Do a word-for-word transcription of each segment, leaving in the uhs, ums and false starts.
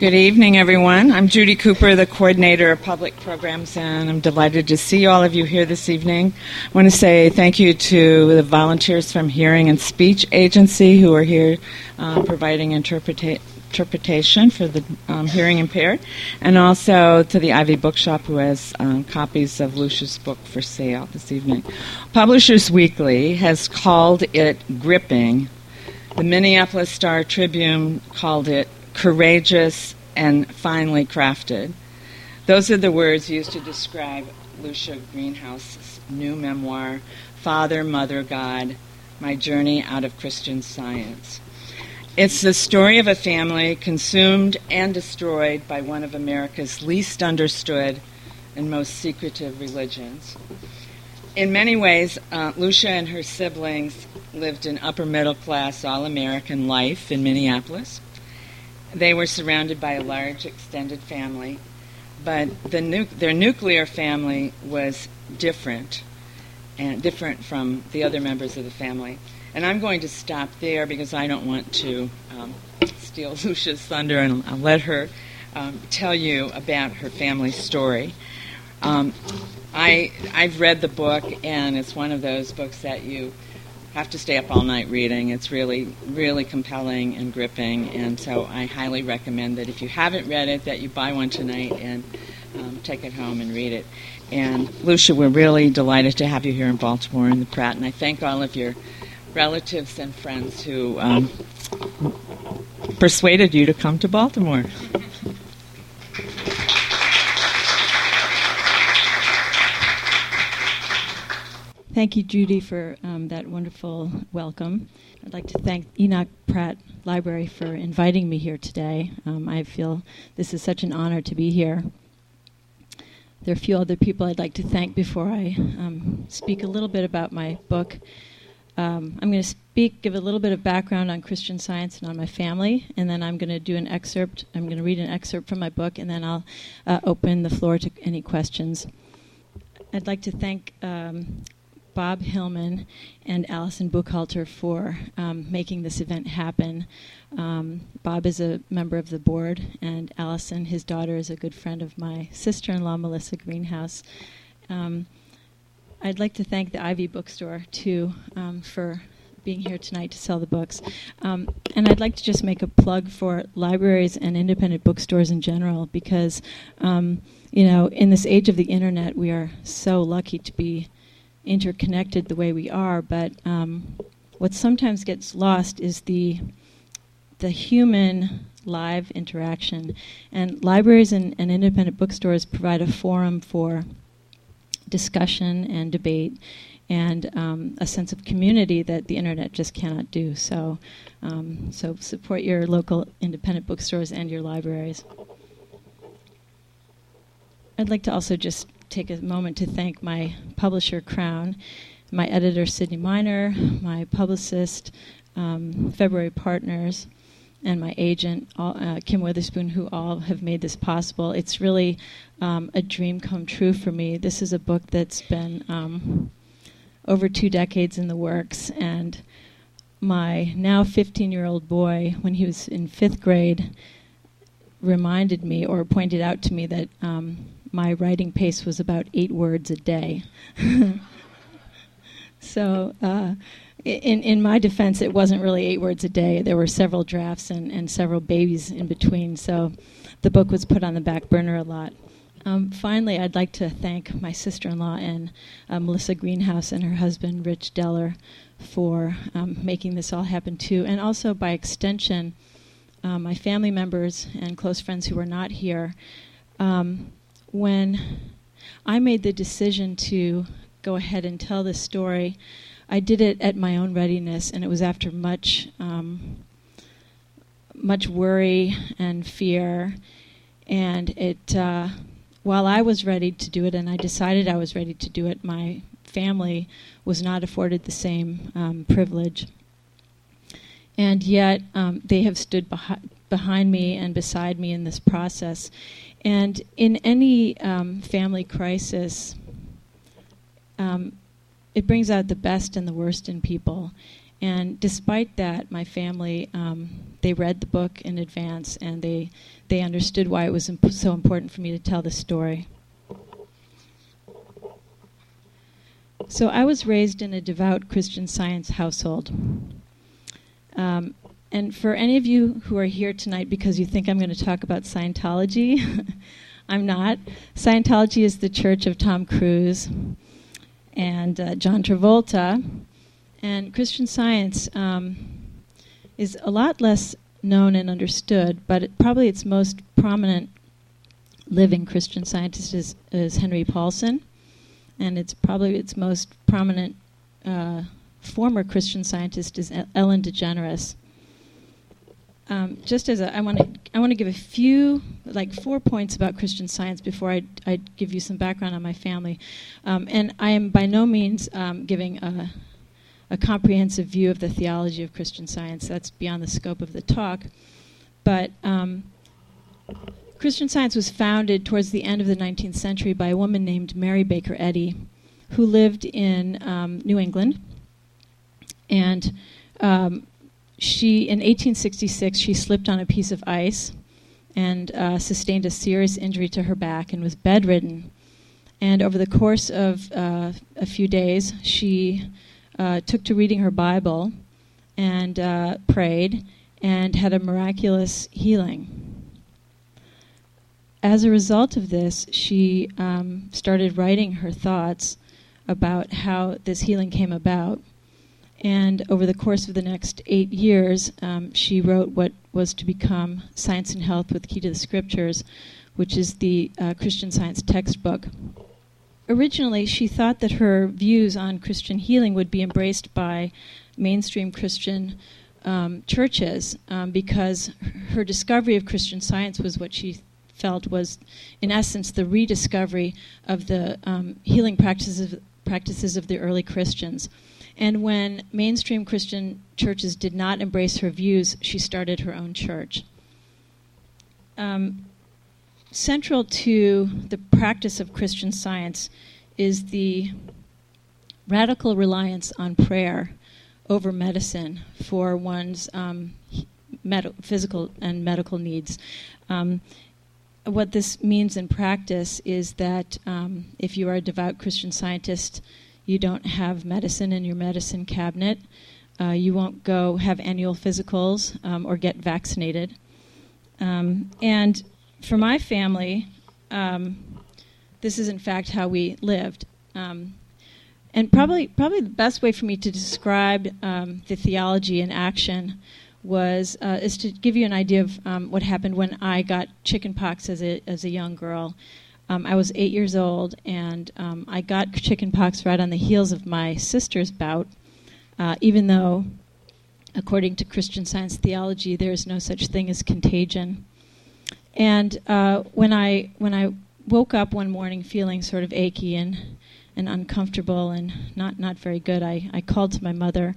Good evening, everyone. I'm Judy Cooper, the coordinator of public programs, and I'm delighted to see all of you here this evening. I want to say thank you to the volunteers from Hearing and Speech Agency who are here uh, providing interpreta- interpretation for the um, hearing impaired, and also to the Ivy Bookshop who has um, copies of Lucia's book for sale this evening. Publishers Weekly has called it gripping. The Minneapolis Star-Tribune called it courageous, and finely crafted. Those are the words used to describe Lucia Greenhouse's new memoir, Father, Mother, God, My Journey Out of Christian Science. It's the story of a family consumed and destroyed by one of America's least understood and most secretive religions. In many ways, uh, Lucia and her siblings lived an upper-middle-class, all-American life in Minneapolis. They were surrounded by a large extended family, but the nu- their nuclear family was different, and different from the other members of the family. And I'm going to stop there because I don't want to um, steal Lucia's thunder, and I'll let her um, tell you about her family story. Um, I I've read the book, and it's one of those books that you have to stay up all night reading. It's really, really compelling and gripping, and so I highly recommend that if you haven't read it, that you buy one tonight and um, take it home and read it. And Lucia, we're really delighted to have you here in Baltimore in the Pratt, and I thank all of your relatives and friends who um, persuaded you to come to Baltimore. Thank you, Judy, for um, that wonderful welcome. I'd like to thank Enoch Pratt Library for inviting me here today. Um, I feel this is such an honor to be here. There are a few other people I'd like to thank before I um, speak a little bit about my book. Um, I'm going to speak, give a little bit of background on Christian Science and on my family, and then I'm going to do an excerpt. I'm going to read an excerpt from my book, and then I'll uh, open the floor to any questions. I'd like to thank Um, Bob Hillman and Allison Buchhalter for um, making this event happen. Um, Bob is a member of the board, and Allison, his daughter, is a good friend of my sister-in-law, Melissa Greenhouse. Um, I'd like to thank the Ivy Bookstore, too, um, for being here tonight to sell the books. Um, and I'd like to just make a plug for libraries and independent bookstores in general, because, um, you know, in this age of the Internet, we are so lucky to be interconnected the way we are, but um, what sometimes gets lost is the the human live interaction. And libraries and, and independent bookstores provide a forum for discussion and debate and um, a sense of community that the Internet just cannot do. So, um, so support your local independent bookstores and your libraries. I'd like to also just take a moment to thank my publisher, Crown, my editor, Sydney Minor, my publicist, um, February Partners, and my agent, all, uh, Kim Witherspoon, who all have made this possible. It's really um, a dream come true for me. This is a book that's been um, over two decades in the works, and my now fifteen-year-old boy, when he was in fifth grade, reminded me or pointed out to me that um, my writing pace was about eight words a day. So uh, in in my defense, it wasn't really eight words a day. There were several drafts and, and several babies in between, so the book was put on the back burner a lot. Um, finally, I'd like to thank my sister-in-law and uh, Melissa Greenhouse and her husband, Rich Deller, for um, making this all happen, too, and also, by extension, uh, my family members and close friends who were not here. Um, When I made the decision to go ahead and tell this story, I did it at my own readiness, and it was after much um, much worry and fear. And it, uh, while I was ready to do it, and I decided I was ready to do it, my family was not afforded the same um, privilege. And yet, um, they have stood behi- behind me and beside me in this process. And in any um, family crisis, um, it brings out the best and the worst in people. And despite that, my family, um, they read the book in advance, and they, they understood why it was imp- so important for me to tell the story. So I was raised in a devout Christian Science household. Um, and for any of you who are here tonight because you think I'm going to talk about Scientology, I'm not. Scientology is the church of Tom Cruise and uh, John Travolta. And Christian Science um, is a lot less known and understood, but it, probably its most prominent living Christian scientist is, is Henry Paulson, and it's probably its most prominent uh, former Christian scientist is Ellen DeGeneres. Um, just as a, I want to, I want to give a few, like four points about Christian Science before I, I give you some background on my family, um, and I am by no means um, giving a. a comprehensive view of the theology of Christian Science. That's beyond the scope of the talk. But um, Christian Science was founded towards the end of the nineteenth century by a woman named Mary Baker Eddy, who lived in um, New England. And um, she, in eighteen sixty-six, she slipped on a piece of ice and uh, sustained a serious injury to her back and was bedridden. And over the course of uh, a few days, she Uh, took to reading her Bible and uh, prayed and had a miraculous healing. As a result of this, she um, started writing her thoughts about how this healing came about. And over the course of the next eight years, um, she wrote what was to become Science and Health with Key to the Scriptures, which is the uh, Christian Science textbook. Originally, she thought that her views on Christian healing would be embraced by mainstream Christian um, churches um, because her discovery of Christian Science was what she felt was, in essence, the rediscovery of the um, healing practices of, practices of the early Christians. And when mainstream Christian churches did not embrace her views, she started her own church. Um, Central to the practice of Christian Science is the radical reliance on prayer over medicine for one's um, med- physical and medical needs. Um, what this means in practice is that um, if you are a devout Christian scientist, you don't have medicine in your medicine cabinet. Uh, you won't go have annual physicals um, or get vaccinated. Um, and For my family, um, this is in fact how we lived. Um, and probably probably the best way for me to describe um, the theology in action was uh, is to give you an idea of um, what happened when I got chickenpox as a, as a young girl. Um, I was eight years old, and um, I got chickenpox right on the heels of my sister's bout, uh, even though, according to Christian Science theology, there is no such thing as contagion. And uh, when I when I woke up one morning feeling sort of achy and, and uncomfortable and not, not very good, I, I called to my mother,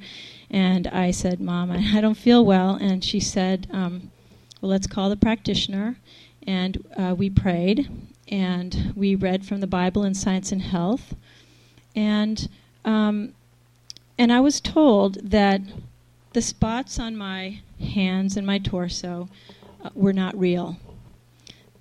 and I said, "Mom, I, I don't feel well." And she said, um, "Well, let's call the practitioner." And uh, we prayed, and we read from the Bible in Science and Health, and um, and I was told that the spots on my hands and my torso uh, were not real.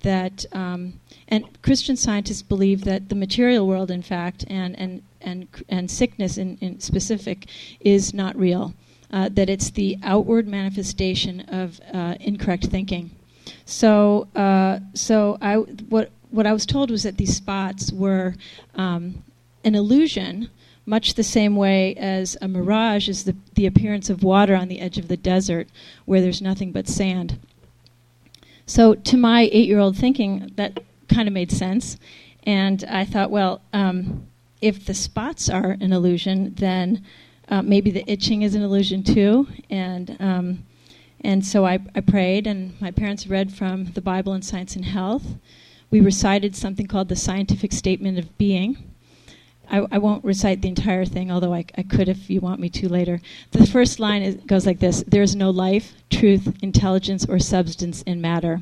That um, and Christian scientists believe that the material world, in fact, and and and and sickness in, in specific, is not real. Uh, that it's the outward manifestation of uh, incorrect thinking. So uh, so I what what I was told was that these spots were um, an illusion, much the same way as a mirage is the the appearance of water on the edge of the desert, where there's nothing but sand. So to my eight-year-old thinking, that kind of made sense. And I thought, well, um, if the spots are an illusion, then uh, maybe the itching is an illusion too. And um, and so I, I prayed, and my parents read from the Bible in Science and Health. We recited something called the Scientific Statement of Being. I, I won't recite the entire thing, although I, I could if you want me to later. The first line is, goes like this: "There is no life, truth, intelligence, or substance in matter."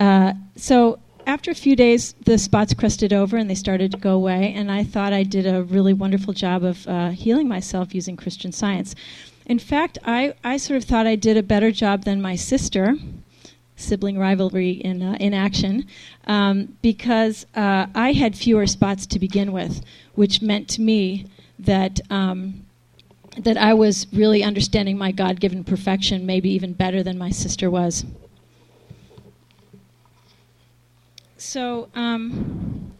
Uh, so after a few days, the spots crusted over and they started to go away, and I thought I did a really wonderful job of uh, healing myself using Christian Science. In fact, I, I sort of thought I did a better job than my sister, sibling rivalry in uh, in action, um, because uh, I had fewer spots to begin with, which meant to me that um, that I was really understanding my God-given perfection maybe even better than my sister was. So um,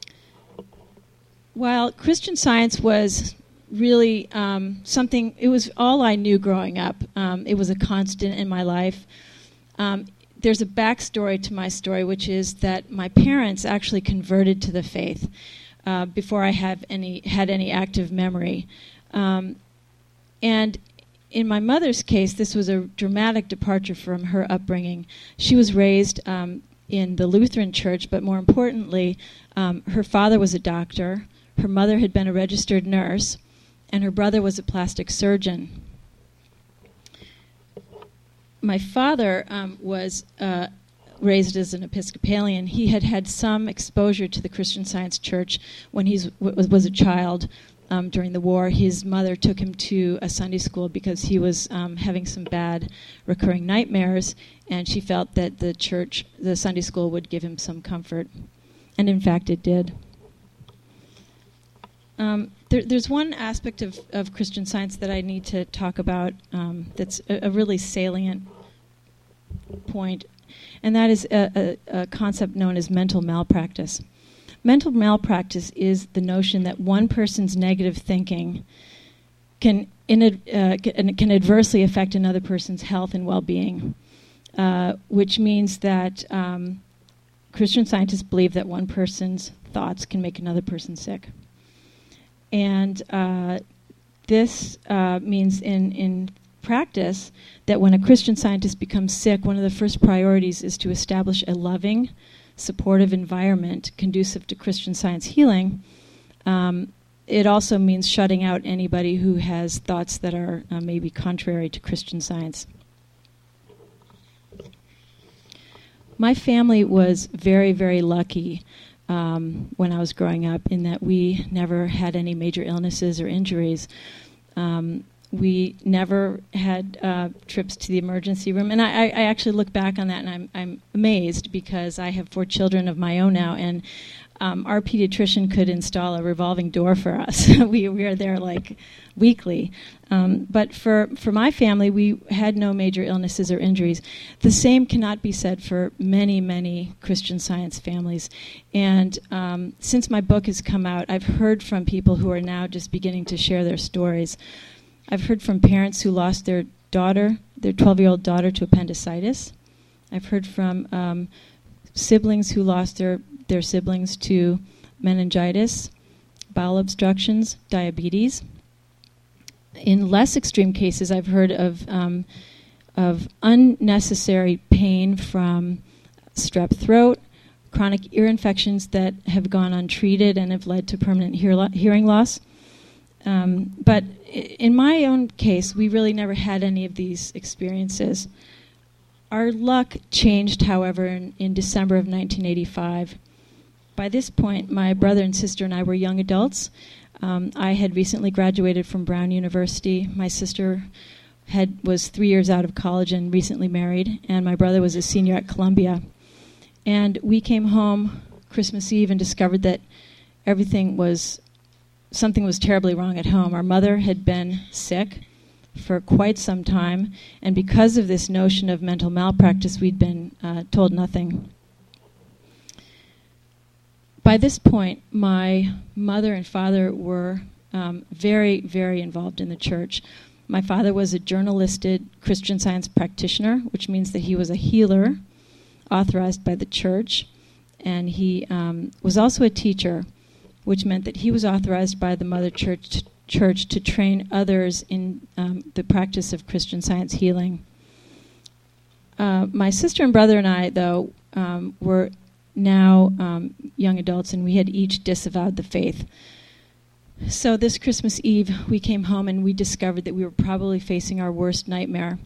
while Christian Science was really um, something, it was all I knew growing up. Um, it was a constant in my life. Um, there's a backstory to my story, which is that my parents actually converted to the faith uh, before I have any had any active memory. Um, and in my mother's case, this was a dramatic departure from her upbringing. She was raised um, in the Lutheran church, but more importantly, um, her father was a doctor, her mother had been a registered nurse, and her brother was a plastic surgeon. My father um, was uh, raised as an Episcopalian. He had had some exposure to the Christian Science Church when he w- was a child um, during the war. His mother took him to a Sunday school because he was um, having some bad recurring nightmares, and she felt that the church, the Sunday school, would give him some comfort. And in fact, it did. Um, there, there's one aspect of, of Christian Science that I need to talk about um, that's a, a really salient point, and that is a, a, a concept known as mental malpractice. Mental malpractice is the notion that one person's negative thinking can, in a, uh, can adversely affect another person's health and well-being, uh, which means that um, Christian scientists believe that one person's thoughts can make another person sick. And uh, this uh, means in, in practice that when a Christian scientist becomes sick, one of the first priorities is to establish a loving, supportive environment conducive to Christian Science healing. Um, it also means shutting out anybody who has thoughts that are uh, maybe contrary to Christian Science. My family was very, very lucky Um, when I was growing up, in that we never had any major illnesses or injuries. Um, we never had uh, trips to the emergency room. And I, I actually look back on that and I'm, I'm amazed, because I have four children of my own now, and um, our pediatrician could install a revolving door for us. we, we are there like weekly. Um, but for, for my family, we had no major illnesses or injuries. The same cannot be said for many, many Christian Science families. And um, since my book has come out, I've heard from people who are now just beginning to share their stories. I've heard from parents who lost their daughter, their twelve-year-old daughter, to appendicitis. I've heard from um, siblings who lost their, their siblings to meningitis, bowel obstructions, diabetes. In less extreme cases, I've heard of um, of unnecessary pain from strep throat, chronic ear infections that have gone untreated and have led to permanent hear lo- hearing loss. Um, but I- in my own case, we really never had any of these experiences. Our luck changed, however, in, in December of nineteen eighty-five. By this point, my brother and sister and I were young adults. Um, I had recently graduated from Brown University. My sister had was three years out of college and recently married, and my brother was a senior at Columbia. And we came home Christmas Eve and discovered that everything was, something was terribly wrong at home. Our mother had been sick for quite some time, and because of this notion of mental malpractice, we'd been uh, told nothing. By this point, my mother and father were um, very, very involved in the church. My father was a journalisted Christian Science practitioner, which means that he was a healer authorized by the church, and he um, was also a teacher, which meant that he was authorized by the Mother Church, church to train others in um, the practice of Christian Science healing. Uh, my sister and brother and I, though, um, were now um, young adults, and we had each disavowed the faith. So this Christmas Eve, we came home and we discovered that we were probably facing our worst nightmare.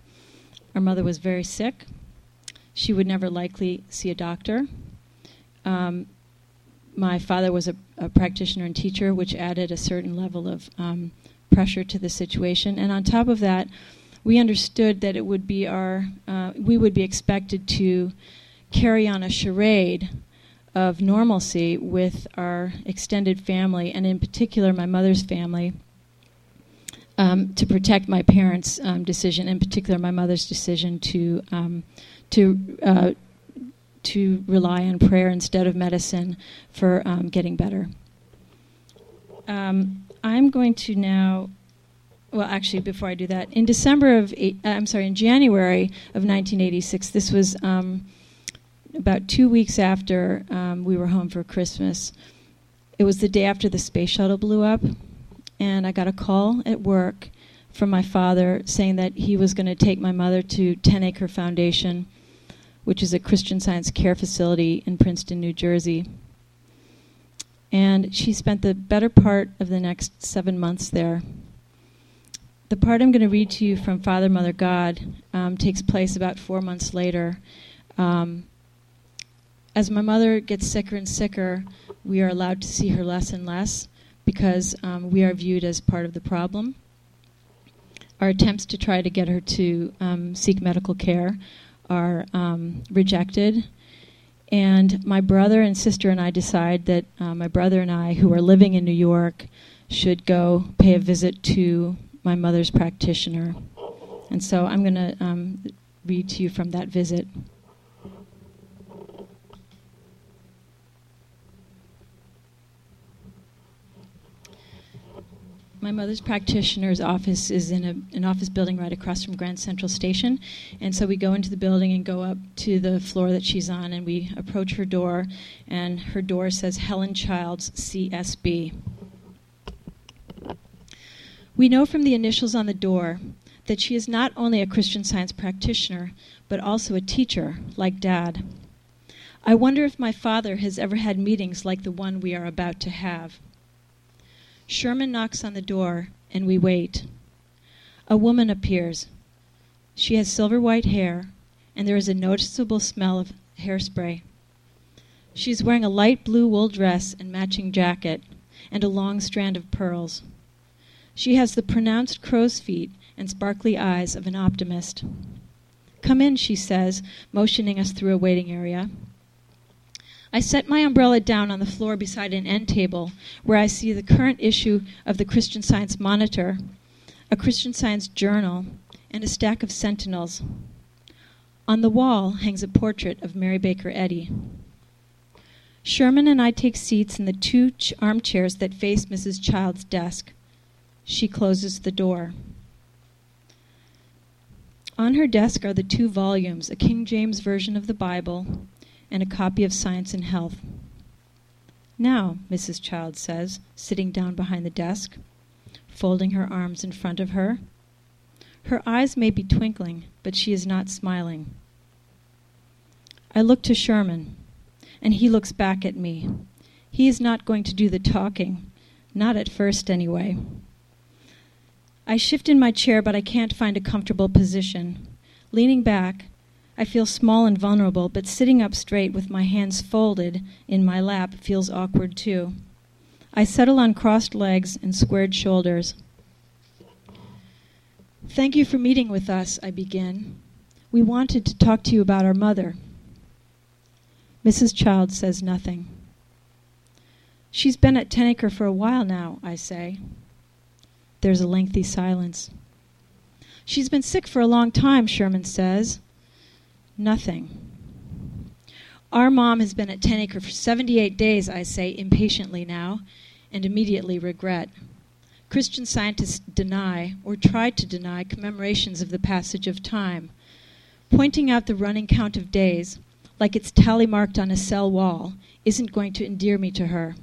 Our mother was very sick. She would never likely see a doctor. Um, my father was a, a practitioner and teacher, which added a certain level of um, pressure to the situation. And on top of that, we understood that it would be our, uh, we would be expected to carry on a charade of normalcy with our extended family, and in particular my mother's family, um, to protect my parents' um, decision, in particular my mother's decision to um, to uh, to rely on prayer instead of medicine for um, getting better. Um, I'm going to now. Well, actually, before I do that, in December of eight, I'm sorry, in January of nineteen eighty-six, this was. Um, About two weeks after um, we were home for Christmas. It was the day after the space shuttle blew up, and I got a call at work from my father saying that he was going to take my mother to Ten Acre Foundation, which is a Christian Science care facility in Princeton, New Jersey. And she spent the better part of the next seven months there. The part I'm going to read to you from Father, Mother, God um, takes place about four months later. Um, As my mother gets sicker and sicker, we are allowed to see her less and less because um, we are viewed as part of the problem. Our attempts to try to get her to um, seek medical care are um, rejected. And my brother and sister and I decide that uh, my brother and I, who are living in New York, should go pay a visit to my mother's practitioner. And so I'm going to um, read to you from that visit. My mother's practitioner's office is in a, an office building right across from Grand Central Station, and so we go into the building and go up to the floor that she's on, and we approach her door, and her door says Helen Childs, C S B. We know from the initials on the door that she is not only a Christian Science practitioner, but also a teacher, like Dad. I wonder if my father has ever had meetings like the one we are about to have. Sherman knocks on the door, and we wait. A woman appears. She has silver white hair, and there is a noticeable smell of hairspray. She is wearing a light blue wool dress and matching jacket, and a long strand of pearls. She has the pronounced crow's feet and sparkly eyes of an optimist. "Come in," she says, motioning us through a waiting area. I set my umbrella down on the floor beside an end table where I see the current issue of the Christian Science Monitor, a Christian Science journal, and a stack of Sentinels. On the wall hangs a portrait of Mary Baker Eddy. Sherman and I take seats in the two ch- armchairs that face Missus Child's desk. She closes the door. On her desk are the two volumes, a King James version of the Bible, and a copy of Science and Health. "Now," Missus Childs says, sitting down behind the desk, folding her arms in front of her. Her eyes may be twinkling, but she is not smiling. I look to Sherman, and he looks back at me. He is not going to do the talking, not at first anyway. I shift in my chair, but I can't find a comfortable position. Leaning back, I feel small and vulnerable, but sitting up straight with my hands folded in my lap feels awkward too. I settle on crossed legs and squared shoulders. "Thank you for meeting with us," I begin. "We wanted to talk to you about our mother." Missus Childs says nothing. "She's been at Ten Acre for a while now," I say. There's a lengthy silence. "She's been sick for a long time," Sherman says. Nothing. "Our mom has been at Ten Acre for seventy-eight days, I say impatiently now, and immediately regret. Christian Scientists deny, or try to deny, commemorations of the passage of time, pointing out the running count of days, like it's tally marked on a cell wall, isn't going to endear me to her."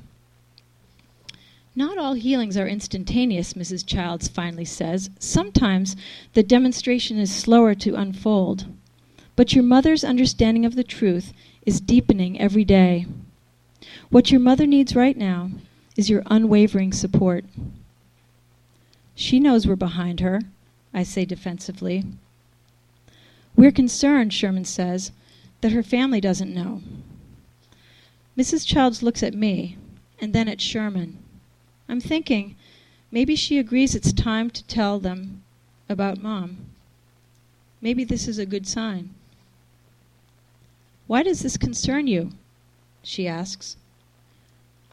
"Not all healings are instantaneous," Missus Childs finally says. "Sometimes the demonstration is slower to unfold. But your mother's understanding of the truth is deepening every day. What your mother needs right now is your unwavering support." "She knows we're behind her," I say defensively. "We're concerned," Sherman says, "that her family doesn't know." Missus Childs looks at me, and then at Sherman. I'm thinking, maybe she agrees it's time to tell them about Mom. Maybe this is a good sign. "Why does this concern you?" she asks.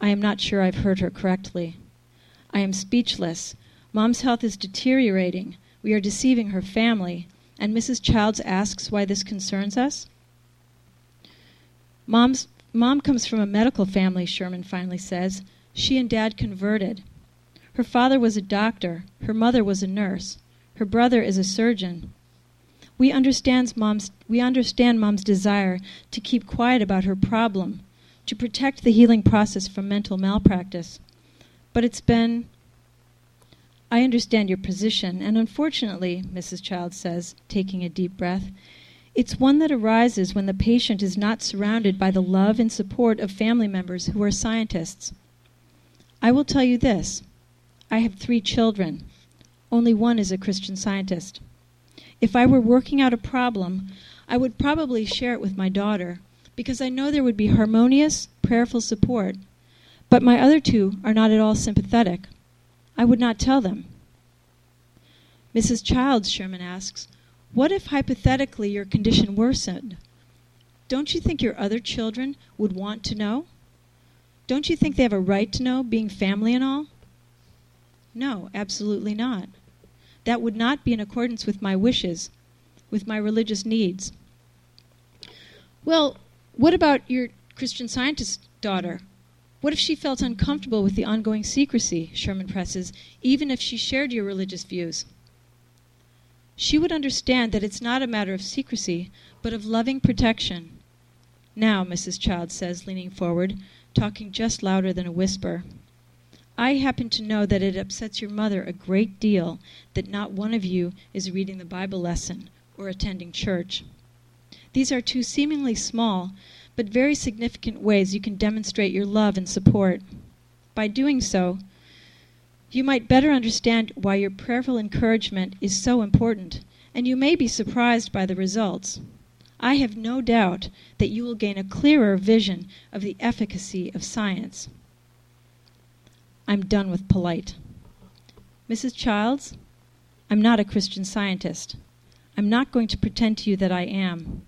I am not sure I've heard her correctly. I am speechless. Mom's health is deteriorating. We are deceiving her family. And Missus Childs asks why this concerns us? Mom's, Mom comes from a medical family, Sherman finally says. She and Dad converted. Her father was a doctor. Her mother was a nurse. Her brother is a surgeon. We understand Mom's, we understand Mom's desire to keep quiet about her problem, to protect the healing process from mental malpractice. But it's been... I understand your position, and unfortunately, Missus Childs says, taking a deep breath, it's one that arises when the patient is not surrounded by the love and support of family members who are scientists. I will tell you this. I have three children. Only one is a Christian Scientist. If I were working out a problem, I would probably share it with my daughter, because I know there would be harmonious, prayerful support. But my other two are not at all sympathetic. I would not tell them. Missus Childs, Sherman asks, what if hypothetically your condition worsened? Don't you think your other children would want to know? Don't you think they have a right to know, being family and all? No, absolutely not. That would not be in accordance with my wishes, with my religious needs. Well, what about your Christian Scientist daughter? What if she felt uncomfortable with the ongoing secrecy, Sherman presses, even if she shared your religious views? She would understand that it's not a matter of secrecy, but of loving protection. Now, Missus Childs says, leaning forward, talking just louder than a whisper, I happen to know that it upsets your mother a great deal that not one of you is reading the Bible lesson or attending church. These are two seemingly small but very significant ways you can demonstrate your love and support. By doing so, you might better understand why your prayerful encouragement is so important, and you may be surprised by the results. I have no doubt that you will gain a clearer vision of the efficacy of science. I'm done with polite. Missus Childs, I'm not a Christian Scientist. I'm not going to pretend to you that I am.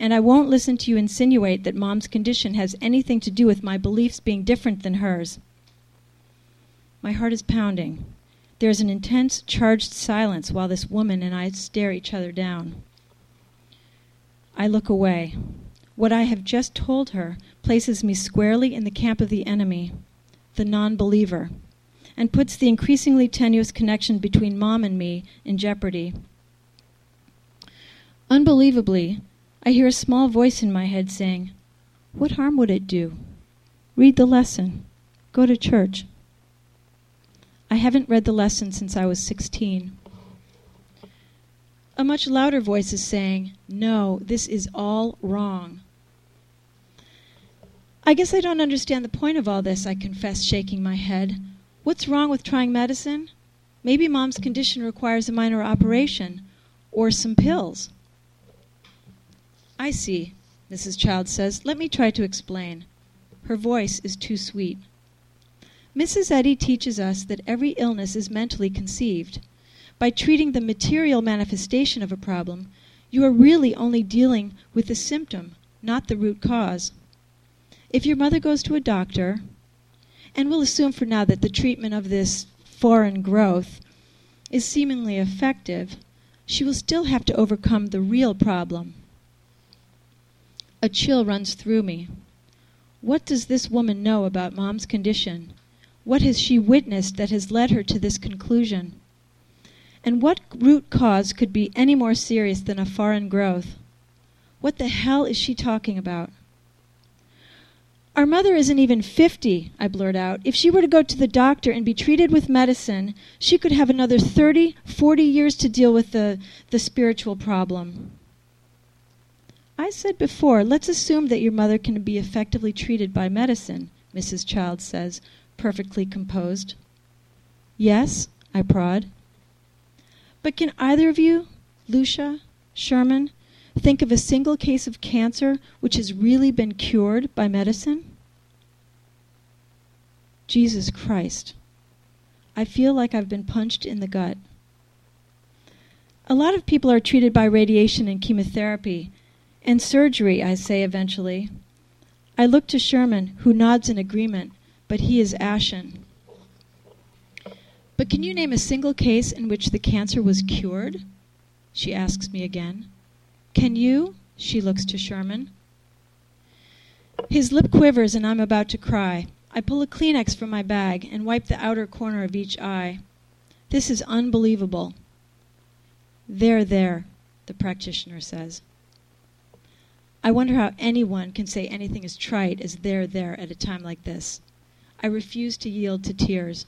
And I won't listen to you insinuate that Mom's condition has anything to do with my beliefs being different than hers. My heart is pounding. There is an intense, charged silence while this woman and I stare each other down. I look away. What I have just told her places me squarely in the camp of the enemy, the non-believer, and puts the increasingly tenuous connection between Mom and me in jeopardy. Unbelievably, I hear a small voice in my head saying, "What harm would it do? Read the lesson. Go to church." I haven't read the lesson since I was sixteen. A much louder voice is saying, "No, this is all wrong." I guess I don't understand the point of all this, I confess, shaking my head. What's wrong with trying medicine? Maybe Mom's condition requires a minor operation, or some pills. I see, Missus Childs says. Let me try to explain. Her voice is too sweet. Missus Eddy teaches us that every illness is mentally conceived. By treating the material manifestation of a problem, you are really only dealing with the symptom, not the root cause. If your mother goes to a doctor, and we'll assume for now that the treatment of this foreign growth is seemingly effective, she will still have to overcome the real problem. A chill runs through me. What does this woman know about Mom's condition? What has she witnessed that has led her to this conclusion? And what root cause could be any more serious than a foreign growth? What the hell is she talking about? "Our mother isn't even fifty, I blurt out. If she were to go to the doctor and be treated with medicine, she could have another thirty, forty years to deal with the, the spiritual problem. I said before, let's assume that your mother can be effectively treated by medicine, Missus Childs says, perfectly composed. Yes, I prod. But can either of you, Lucia, Sherman, think of a single case of cancer which has really been cured by medicine? Jesus Christ. I feel like I've been punched in the gut. A lot of people are treated by radiation and chemotherapy, and surgery, I say eventually. I look to Sherman, who nods in agreement, but he is ashen. But can you name a single case in which the cancer was cured? She asks me again. Can you? She looks to Sherman. His lip quivers and I'm about to cry. I pull a Kleenex from my bag and wipe the outer corner of each eye. This is unbelievable. There, there, the practitioner says. I wonder how anyone can say anything as trite as there, there at a time like this. I refuse to yield to tears.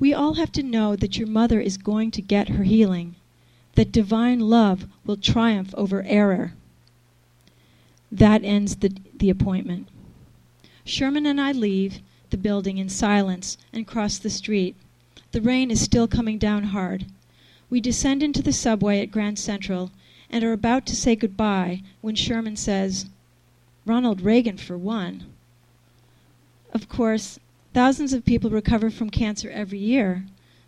We all have to know that your mother is going to get her healing, that divine love will triumph over error. That ends the, the appointment. Sherman and I leave the building in silence and cross the street. The rain is still coming down hard. We descend into the subway at Grand Central and are about to say goodbye when Sherman says, "Ronald Reagan for one." Of course, thousands of people recover from cancer every year,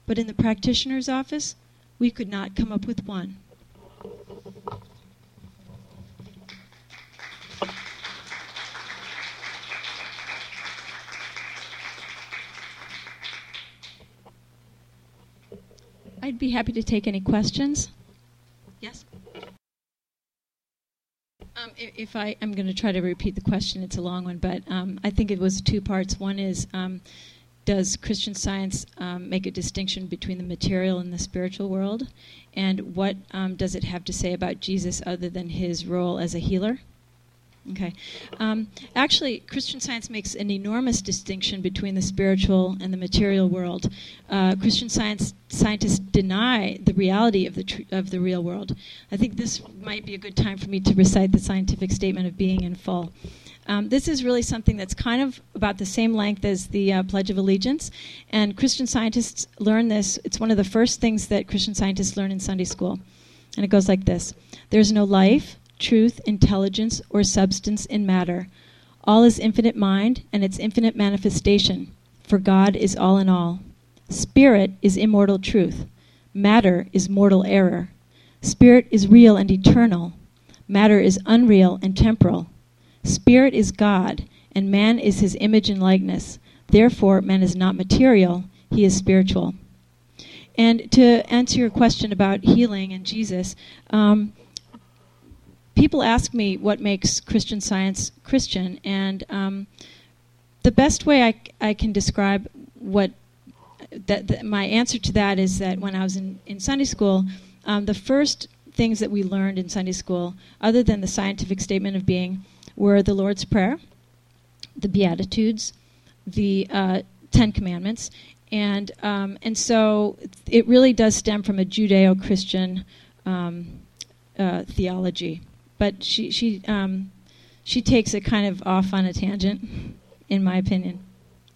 but in the practitioner's office, we could not come up with one. I'd be happy to take any questions. Yes? Um, if I, I'm going to try to repeat the question. It's a long one, but um, I think it was two parts. One is, um, does Christian Science um, make a distinction between the material and the spiritual world? And what um, does it have to say about Jesus other than his role as a healer? Okay. Um, actually, Christian Science makes an enormous distinction between the spiritual and the material world. Uh, Christian Science scientists deny the reality of the tr- of the real world. I think this might be a good time for me to recite the scientific statement of being in full. Um, this is really something that's kind of about the same length as the uh, Pledge of Allegiance, and Christian scientists learn this. It's one of the first things that Christian scientists learn in Sunday school, and it goes like this. There's no life, truth, intelligence, or substance in matter. All is infinite mind and its infinite manifestation, for God is all in all. Spirit is immortal truth. Matter is mortal error. Spirit is real and eternal. Matter is unreal and temporal. Spirit is God, and man is his image and likeness. Therefore, man is not material, he is spiritual. And to answer your question about healing and Jesus, um, people ask me what makes Christian Science Christian, and um, the best way I, I can describe what that, that my answer to that is that when I was in, in Sunday school, um, the first things that we learned in Sunday school, other than the scientific statement of being, were the Lord's Prayer, the Beatitudes, the uh, Ten Commandments, and um, and so it really does stem from a Judeo-Christian um, uh, theology. But she she um, she takes it kind of off on a tangent, in my opinion.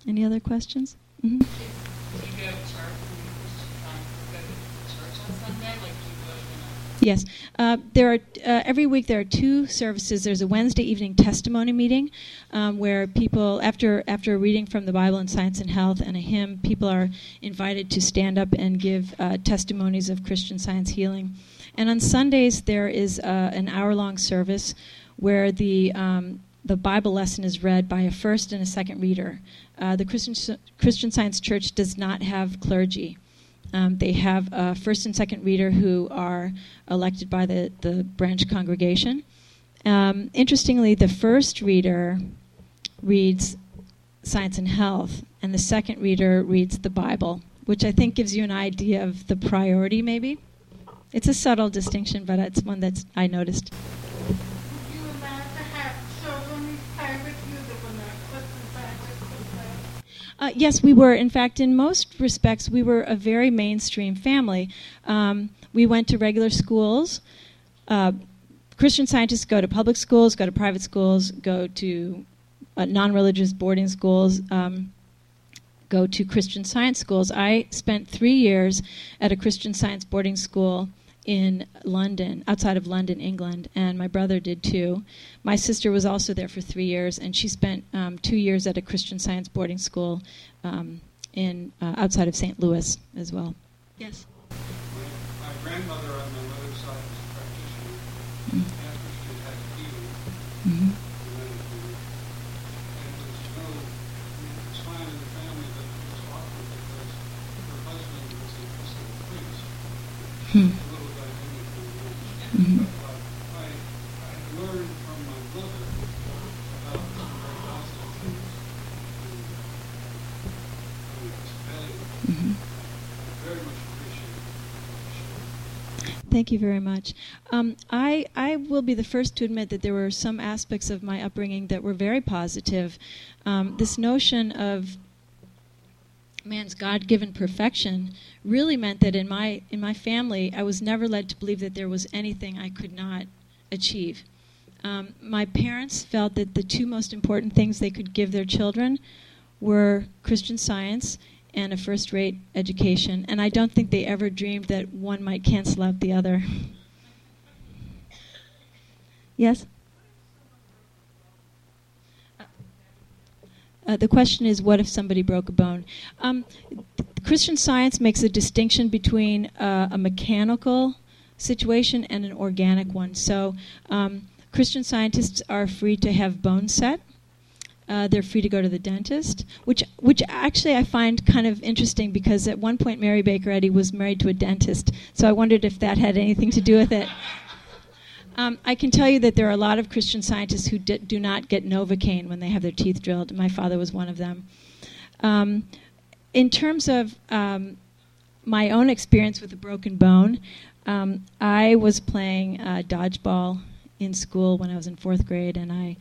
Any other questions? Mm-hmm. Do you go to church? Do you go to church on Sunday, like you would? Yes. Uh, there are uh, every week there are two services. There's a Wednesday evening testimony meeting, um, where people after after a reading from the Bible and Science and Health and a hymn, people are invited to stand up and give uh, testimonies of Christian Science healing. And on Sundays, there is uh, an hour-long service where the um, the Bible lesson is read by a first and a second reader. Uh, the Christian Christian Science Church does not have clergy. Um, they have a first and second reader who are elected by the, the branch congregation. Um, interestingly, the first reader reads Science and Health, and the second reader reads the Bible, which I think gives you an idea of the priority, maybe. It's a subtle distinction, but it's one that I noticed. Would you allow to have children retire with you that were not Christian Scientists? Yes, we were. In fact, in most respects, we were a very mainstream family. Um, we went to regular schools. Uh, Christian Scientists go to public schools, go to private schools, go to uh, non-religious boarding schools, um, go to Christian Science schools. I spent three years at a Christian Science boarding school in London, outside of London, England, and my brother did too. My sister was also there for three years, and she spent um, two years at a Christian Science boarding school um, in uh, outside of Saint Louis as well. Yes. My grandmother on my mother's side was a practitioner. Mm-hmm. After she had healing, mm-hmm. and there was no sign in the family that it was awkward because her husband was a Christian priest. Hmm. Mm-hmm. But I, I learned from my brother about some very positive things and it's valuable. Mm-hmm. I very much appreciate it. Thank you very much. Um, I, I will be the first to admit that there were some aspects of my upbringing that were very positive. Um, this notion of man's God-given perfection really meant that in my in my family, I was never led to believe that there was anything I could not achieve. Um, my parents felt that the two most important things they could give their children were Christian Science and a first-rate education, and I don't think they ever dreamed that one might cancel out the other. Yes? Uh, the question is, what if somebody broke a bone? Um, Christian Science makes a distinction between uh, a mechanical situation and an organic one. So um, Christian Scientists are free to have bone set. Uh, they're free to go to the dentist, which which actually I find kind of interesting because at one point Mary Baker Eddy was married to a dentist. So I wondered if that had anything to do with it. Um, I can tell you that there are a lot of Christian Scientists who d- do not get Novocaine when they have their teeth drilled. My father was one of them. Um, in terms of um, my own experience with a broken bone, um, I was playing uh, dodgeball in school when I was in fourth grade, and I,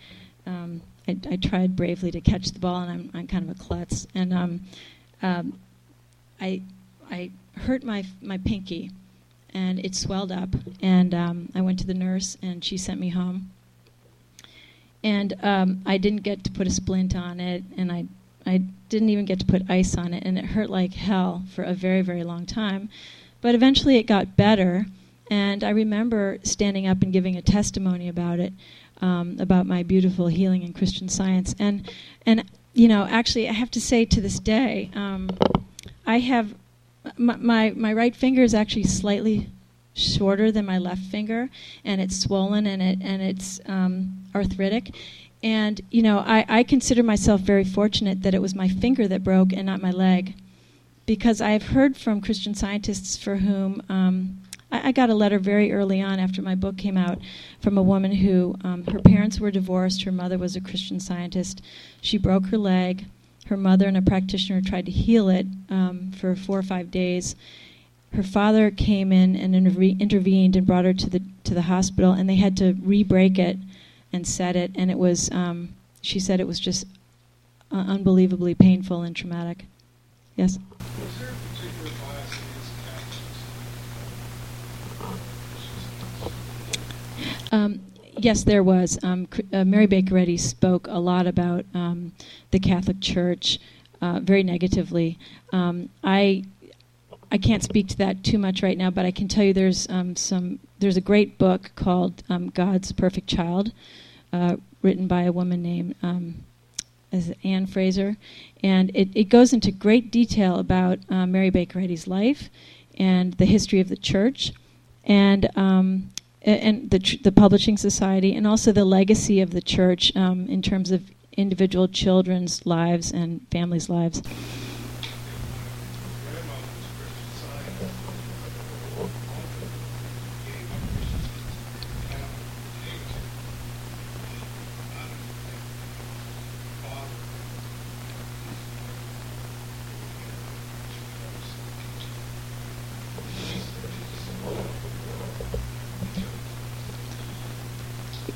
um, I, I tried bravely to catch the ball, and I'm, I'm kind of a klutz. And um, um, I, I hurt my my pinky. And it swelled up, and um, I went to the nurse, and she sent me home. And um, I didn't get to put a splint on it, and I I didn't even get to put ice on it, and it hurt like hell for a very, very long time. But eventually it got better, and I remember standing up and giving a testimony about it, um, about my beautiful healing in Christian Science. And, and you know, actually, I have to say to this day, um, I have... My, my my right finger is actually slightly shorter than my left finger, and it's swollen and it and it's um, arthritic, and you know I, I consider myself very fortunate that it was my finger that broke and not my leg, because I've heard from Christian Scientists for whom um, I, I got a letter very early on after my book came out from a woman who um, her parents were divorced, her mother was a Christian Scientist, she broke her leg. Her mother and a practitioner tried to heal it um, for four or five days. Her father came in and interve- intervened and brought her to the to the hospital, and they had to re-break it and set it. And it was, um, she said, it was just uh, unbelievably painful and traumatic. Yes. Was there a particular bias against Catholics? Um, Yes, there was. Um, uh, Mary Baker Eddy spoke a lot about um, the Catholic Church uh, very negatively. Um, I I can't speak to that too much right now, but I can tell you there's um, some there's a great book called um, God's Perfect Child, uh, written by a woman named um, Ann Fraser, and it, it goes into great detail about uh, Mary Baker Eddy's life and the history of the Church, and um, and the tr- the publishing society, and also the legacy of the Church um, in terms of individual children's lives and families' lives.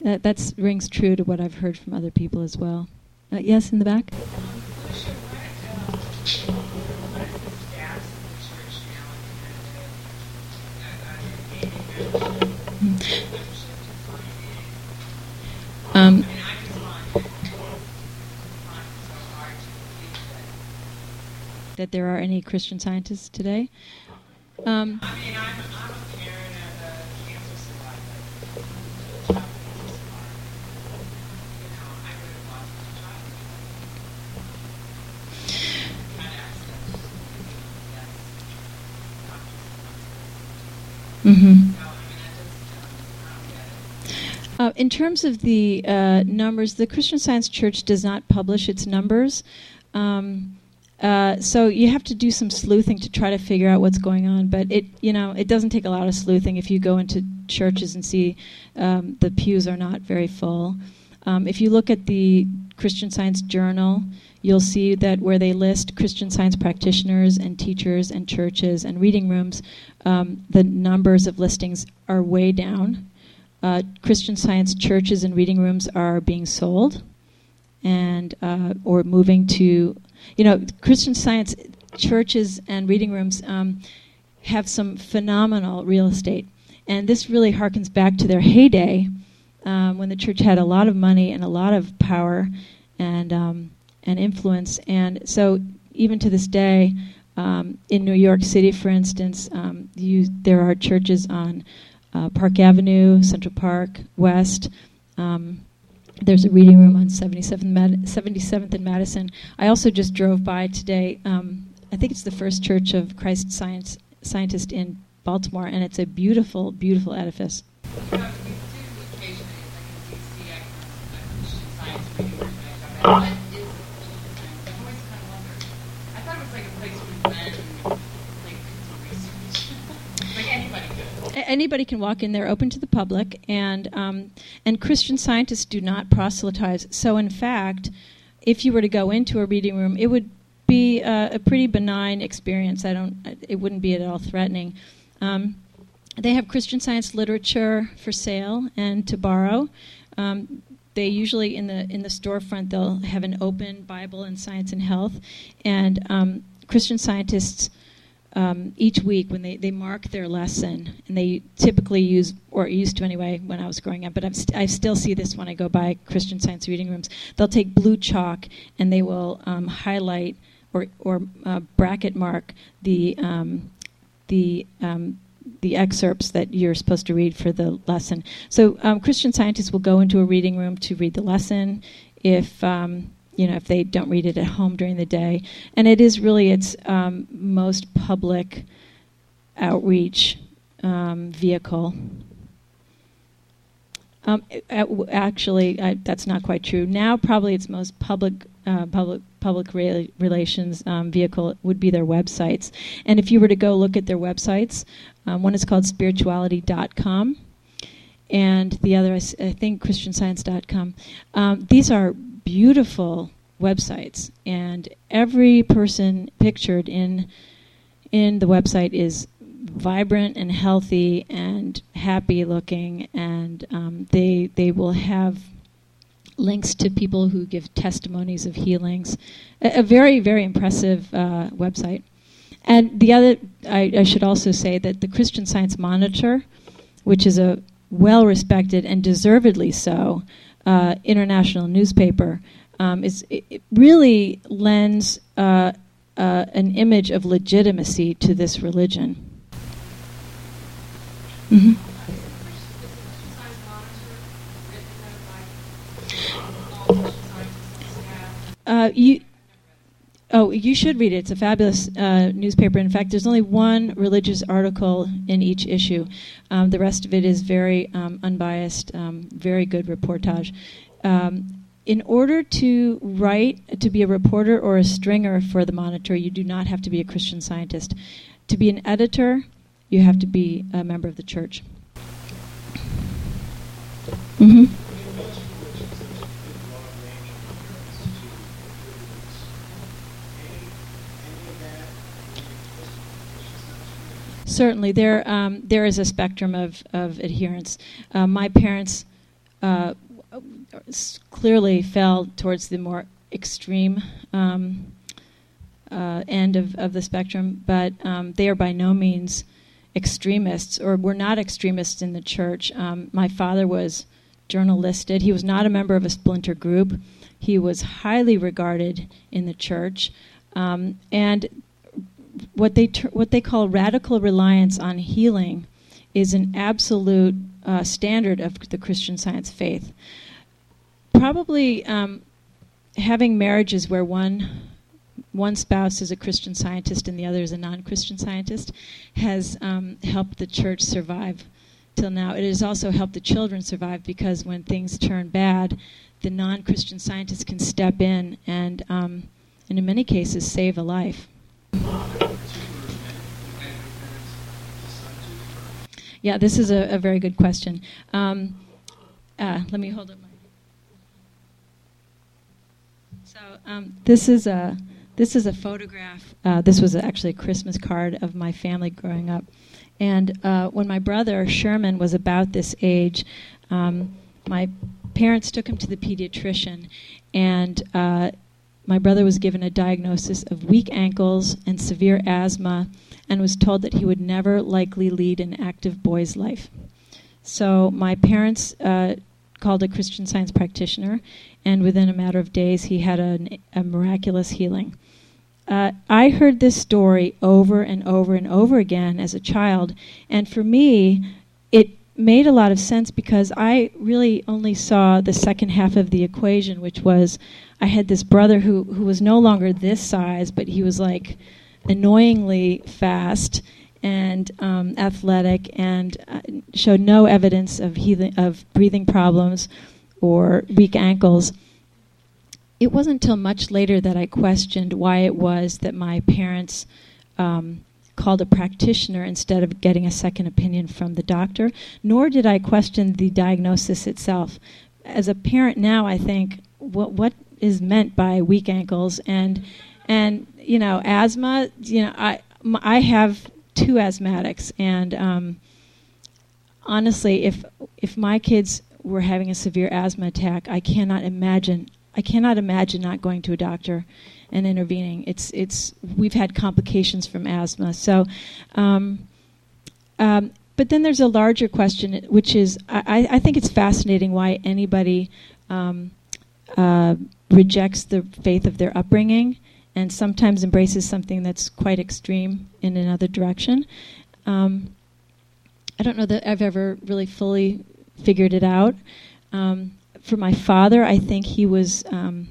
That that's, rings true to what I've heard from other people as well. Uh, yes, in the back? Um, Lucia, what, uh, what are the gaps in the Church now in kind of uh, gaining membership, membership to finding? Um, I mean, I just find it so hard to believe that. That there are any Christian Scientists today? Um, I mean, I'm, I'm a parent of Mm-hmm. Uh, in terms of the uh, numbers, the Christian Science Church does not publish its numbers. Um, uh, so you have to do some sleuthing to try to figure out what's going on. But it, you know, it doesn't take a lot of sleuthing if you go into churches and see um, the pews are not very full. Um, if you look at the Christian Science Journal, you'll see that where they list Christian Science practitioners and teachers and churches and reading rooms, um, the numbers of listings are way down. Uh, Christian Science churches and reading rooms are being sold, and uh, or moving to, you know, Christian Science churches and reading rooms um, have some phenomenal real estate, and this really harkens back to their heyday um, when the church had a lot of money and a lot of power and um, and influence, and so even to this day, um, in New York City, for instance, um, you, there are churches on Uh, Park Avenue, Central Park, West. Um, there's a reading room on seventy-seventh, Mad- seventy-seventh and Madison. I also just drove by today. Um, I think it's the First Church of Christ Science Scientist in Baltimore, and it's a beautiful, beautiful edifice. Anybody can walk in. They're open to the public, and um, and Christian Scientists do not proselytize. So, in fact, if you were to go into a reading room, it would be uh, a pretty benign experience. I don't. It wouldn't be at all threatening. Um, they have Christian Science literature for sale and to borrow. Um, they usually in the in the storefront they'll have an open Bible and Science and Health, and um, Christian Scientists. Um, each week when they, they mark their lesson, and they typically use, or used to anyway when I was growing up, but I'm st- I still see this when I go by Christian Science reading rooms, they'll take blue chalk and they will um, highlight or or uh, bracket mark the um, the um, the excerpts that you're supposed to read for the lesson. So um, Christian Scientists will go into a reading room to read the lesson if... Um, you know, if they don't read it at home during the day. And it is really its um, most public outreach um, vehicle. Um, actually, I, that's not quite true. Now, probably its most public uh, public public re- relations um, vehicle would be their websites. And if you were to go look at their websites, um, one is called spirituality dot com, and the other, I, s- I think, christian science dot com. Um, these are beautiful websites, and every person pictured in in the website is vibrant and healthy and happy looking, and um, they they will have links to people who give testimonies of healings. A, a very, very impressive uh, website. And the other, I, I should also say that the Christian Science Monitor, which is a well-respected and deservedly so Uh, international newspaper, um, is it, it really lends uh, uh, an image of legitimacy to this religion. Mm-hmm. Uh, you, oh, you should read it. It's a fabulous uh, newspaper. In fact, there's only one religious article in each issue. Um, the rest of it is very um, unbiased, um, very good reportage. Um, in order to write, to be a reporter or a stringer for the Monitor, you do not have to be a Christian Scientist. To be an editor, you have to be a member of the church. Mm-hmm. Certainly, there um, there is a spectrum of, of adherence. Uh, my parents uh, clearly fell towards the more extreme um, uh, end of, of the spectrum, but um, they are by no means extremists, or were not extremists in the church. Um, my father was journalisted. He was not a member of a splinter group. He was highly regarded in the church, um, and What they ter- what they call radical reliance on healing is an absolute uh, standard of the Christian Science faith. Probably um, having marriages where one one spouse is a Christian Scientist and the other is a non-Christian Scientist, has um, helped the church survive till now. It has also helped the children survive, because when things turn bad, the non-Christian Scientists can step in and, um, and in many cases, save a life. Yeah, this is a, a very good question. Um, uh, let me hold up my... So um, this is a this is a photograph. Uh, this was actually a Christmas card of my family growing up. And uh, when my brother, Sherman, was about this age, um, my parents took him to the pediatrician, and uh, my brother was given a diagnosis of weak ankles and severe asthma, and was told that he would never likely lead an active boy's life. So my parents uh, called a Christian Science practitioner, and within a matter of days he had a, a miraculous healing. Uh, I heard this story over and over and over again as a child, and for me it made a lot of sense, because I really only saw the second half of the equation, which was I had this brother who, who was no longer this size, but he was like annoyingly fast and um, athletic, and uh, showed no evidence of healing, of breathing problems or weak ankles. It wasn't until much later that I questioned why it was that my parents um, called a practitioner instead of getting a second opinion from the doctor, nor did I question the diagnosis itself. As a parent now, I think, what what is meant by weak ankles and and you know, asthma, you know, I, m- I have two asthmatics, and um, honestly, if if my kids were having a severe asthma attack, I cannot imagine, I cannot imagine not going to a doctor and intervening. It's, it's, we've had complications from asthma. So, um, um, but then there's a larger question, which is, I, I think it's fascinating why anybody um, uh, rejects the faith of their upbringing, and sometimes embraces something that's quite extreme in another direction. Um, I don't know that I've ever really fully figured it out. Um, for my father, I think he was um,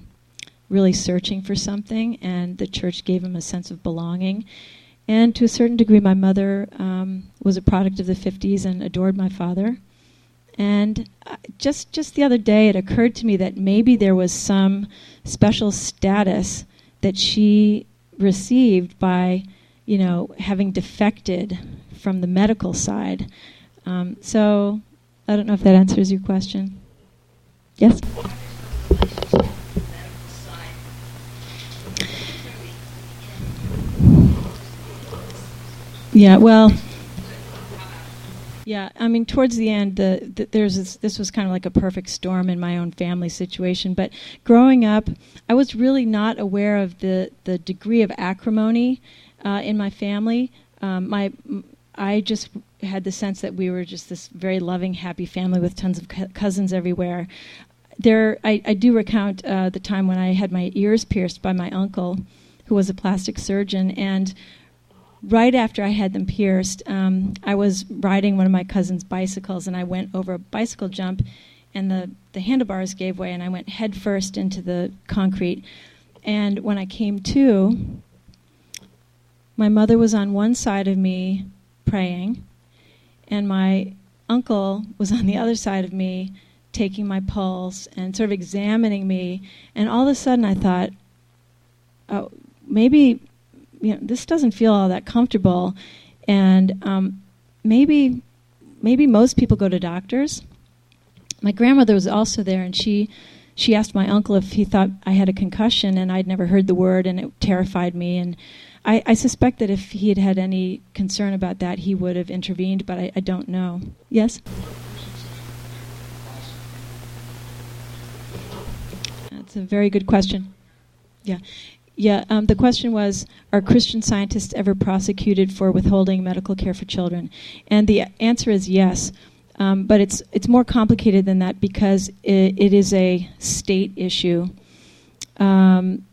really searching for something, and the church gave him a sense of belonging. And to a certain degree, my mother um, was a product of the fifties and adored my father. And just just the other day, it occurred to me that maybe there was some special status that she received by, you know, having defected from the medical side. Um, so I don't know if that answers your question. Yes? Yeah, well, yeah, I mean, towards the end, the, the, there's this, this was kind of like a perfect storm in my own family situation. But growing up, I was really not aware of the, the degree of acrimony uh, in my family. Um, my, I just had the sense that we were just this very loving, happy family with tons of co- cousins everywhere. There, I, I do recount uh, the time when I had my ears pierced by my uncle, who was a plastic surgeon, and right after I had them pierced, um, I was riding one of my cousin's bicycles, and I went over a bicycle jump, and the, the handlebars gave way, and I went headfirst into the concrete. And when I came to, my mother was on one side of me praying, and my uncle was on the other side of me taking my pulse and sort of examining me. And all of a sudden I thought, oh, maybe... you know, this doesn't feel all that comfortable, and um, maybe maybe most people go to doctors. My grandmother was also there, and she she asked my uncle if he thought I had a concussion, and I'd never heard the word, and it terrified me. And I, I suspect that if he had had any concern about that, he would have intervened, but I, I don't know. Yes? That's a very good question. Yeah. Yeah, um, the question was, are Christian Scientists ever prosecuted for withholding medical care for children? And the answer is yes, um, but it's it's more complicated than that, because it, it is a state issue. Um,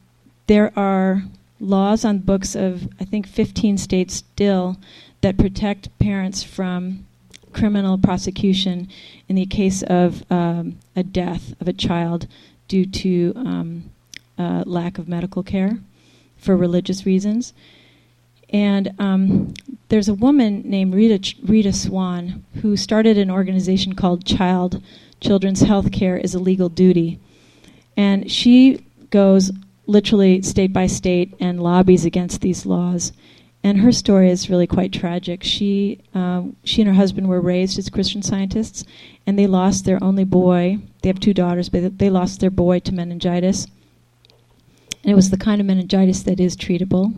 there are laws on books of, I think, fifteen states still that protect parents from criminal prosecution in the case of um, a death of a child due to... Um, Uh, lack of medical care for religious reasons. And um, there's a woman named Rita, Rita Swan who started an organization called Child, Children's Health Care is a Legal Duty. And she goes literally state by state and lobbies against these laws. And her story is really quite tragic. She uh, she and her husband were raised as Christian Scientists, and they lost their only boy. They have two daughters, but they lost their boy to meningitis. And it was the kind of meningitis that is treatable.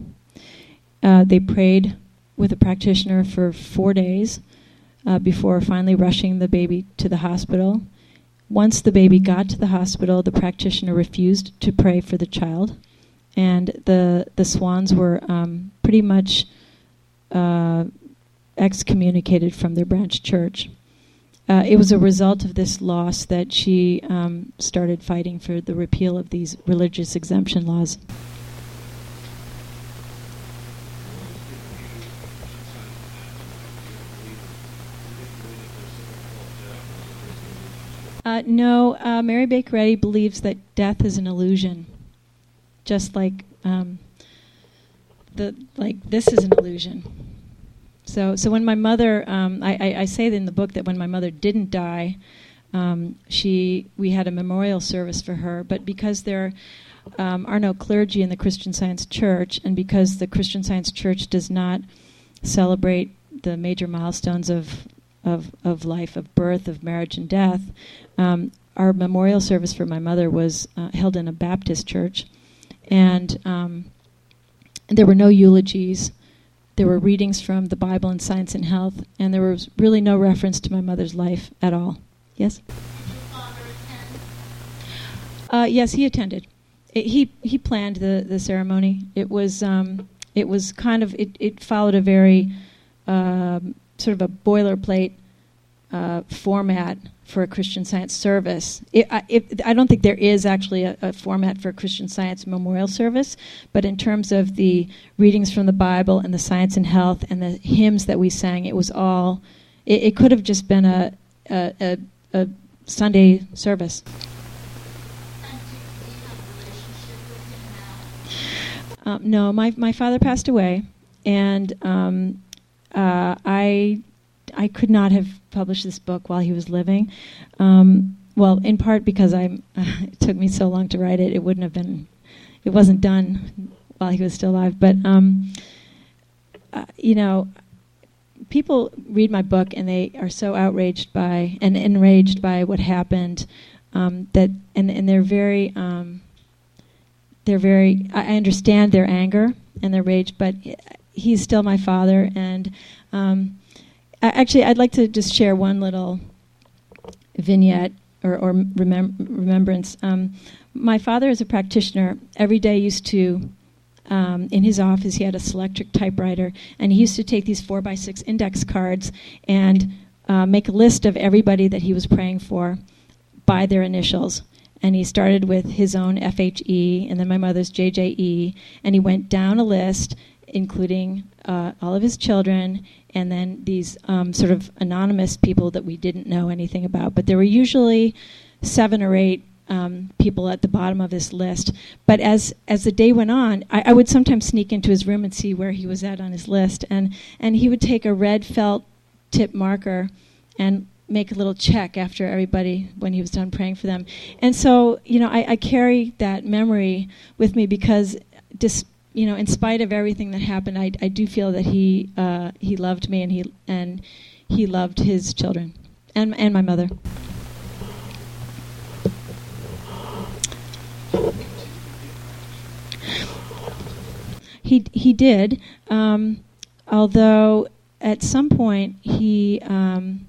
Uh, they prayed with a practitioner for four days uh, before finally rushing the baby to the hospital. Once the baby got to the hospital, the practitioner refused to pray for the child. And the, the Swans were um, pretty much uh, excommunicated from their branch church. Uh, it was a result of this loss that she um, started fighting for the repeal of these religious exemption laws. Uh, no, uh, Mary Baker Eddy believes that death is an illusion. Just like um, the like, this is an illusion. So, so when my mother, um, I, I, I say in the book that when my mother didn't die, um, she we had a memorial service for her. But because there um, are no clergy in the Christian Science Church, and because the Christian Science Church does not celebrate the major milestones of of, of life, of birth, of marriage, and death, um, our memorial service for my mother was uh, held in a Baptist church. And um, there were no eulogies. There were readings from the Bible and Science and Health, and there was really no reference to my mother's life at all. Yes? Did your father attend? Uh, yes, he attended. It, he he planned the, the ceremony. It was um, it was kind of it, it followed a very um, sort of a boilerplate uh, format for a Christian Science service. It, I, it, I don't think there is actually a, a format for a Christian Science memorial service, but in terms of the readings from the Bible and the Science and Health and the hymns that we sang, it was all, it, it could have just been a, a, a, a Sunday service. And do you have a relationship with him now? Um, no, my, my father passed away, and um, uh, I... I could not have published this book while he was living. Um, well, in part because I uh, it took me so long to write it, it wouldn't have been, it wasn't done while he was still alive. But, um, uh, you know, people read my book and they are so outraged by and enraged by what happened um, that, and, and they're very, um, they're very, I, I understand their anger and their rage, but he's still my father, and, um, actually, I'd like to just share one little vignette or, or remem- remembrance. Um, my father is a practitioner. Every day used to, um, in his office, he had a Selectric typewriter, and he used to take these four by six index cards and uh, make a list of everybody that he was praying for by their initials. And he started with his own F H E, and then my mother's J J E, and he went down a list, including uh, all of his children, and then these um, sort of anonymous people that we didn't know anything about. But there were usually seven or eight um, people at the bottom of this list. But as as the day went on, I, I would sometimes sneak into his room and see where he was at on his list. And, and he would take a red felt tip marker and make a little check after everybody when he was done praying for them. And so, you know, I, I carry that memory with me because despite, you know, in spite of everything that happened, I, I do feel that he uh, he loved me and he and he loved his children and and my mother. He he did, um, although at some point he um,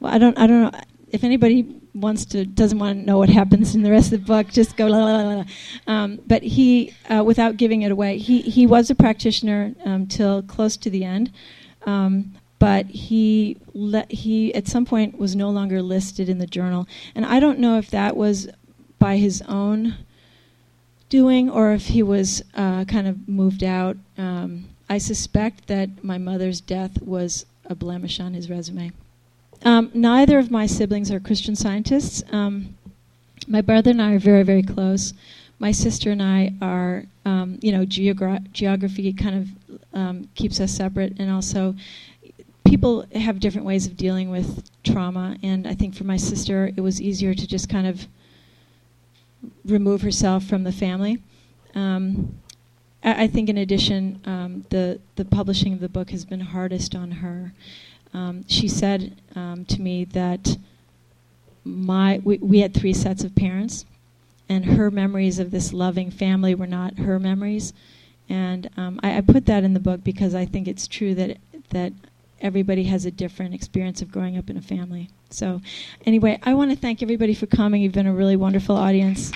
well I don't I don't know if anybody wants to doesn't want to know what happens in the rest of the book. Just go la la la. la. Um, but he, uh, without giving it away, he he was a practitioner um, till close to the end. Um, but he le- he at some point was no longer listed in the journal, and I don't know if that was by his own doing or if he was uh, kind of moved out. Um, I suspect that my mother's death was a blemish on his resume. Um, neither of my siblings are Christian Scientists. Um, my brother and I are very, very close. my sister and I are, um, you know, geogra- geography kind of um, keeps us separate, and also people have different ways of dealing with trauma, and I think for my sister it was easier to just kind of remove herself from the family. Um, I, I think in addition, um, the, the publishing of the book has been hardest on her. Um, she said um, to me that my we, we had three sets of parents, and her memories of this loving family were not her memories. And um, I, I put that in the book because I think it's true that that everybody has a different experience of growing up in a family. So anyway, I want to thank everybody for coming. You've been a really wonderful audience.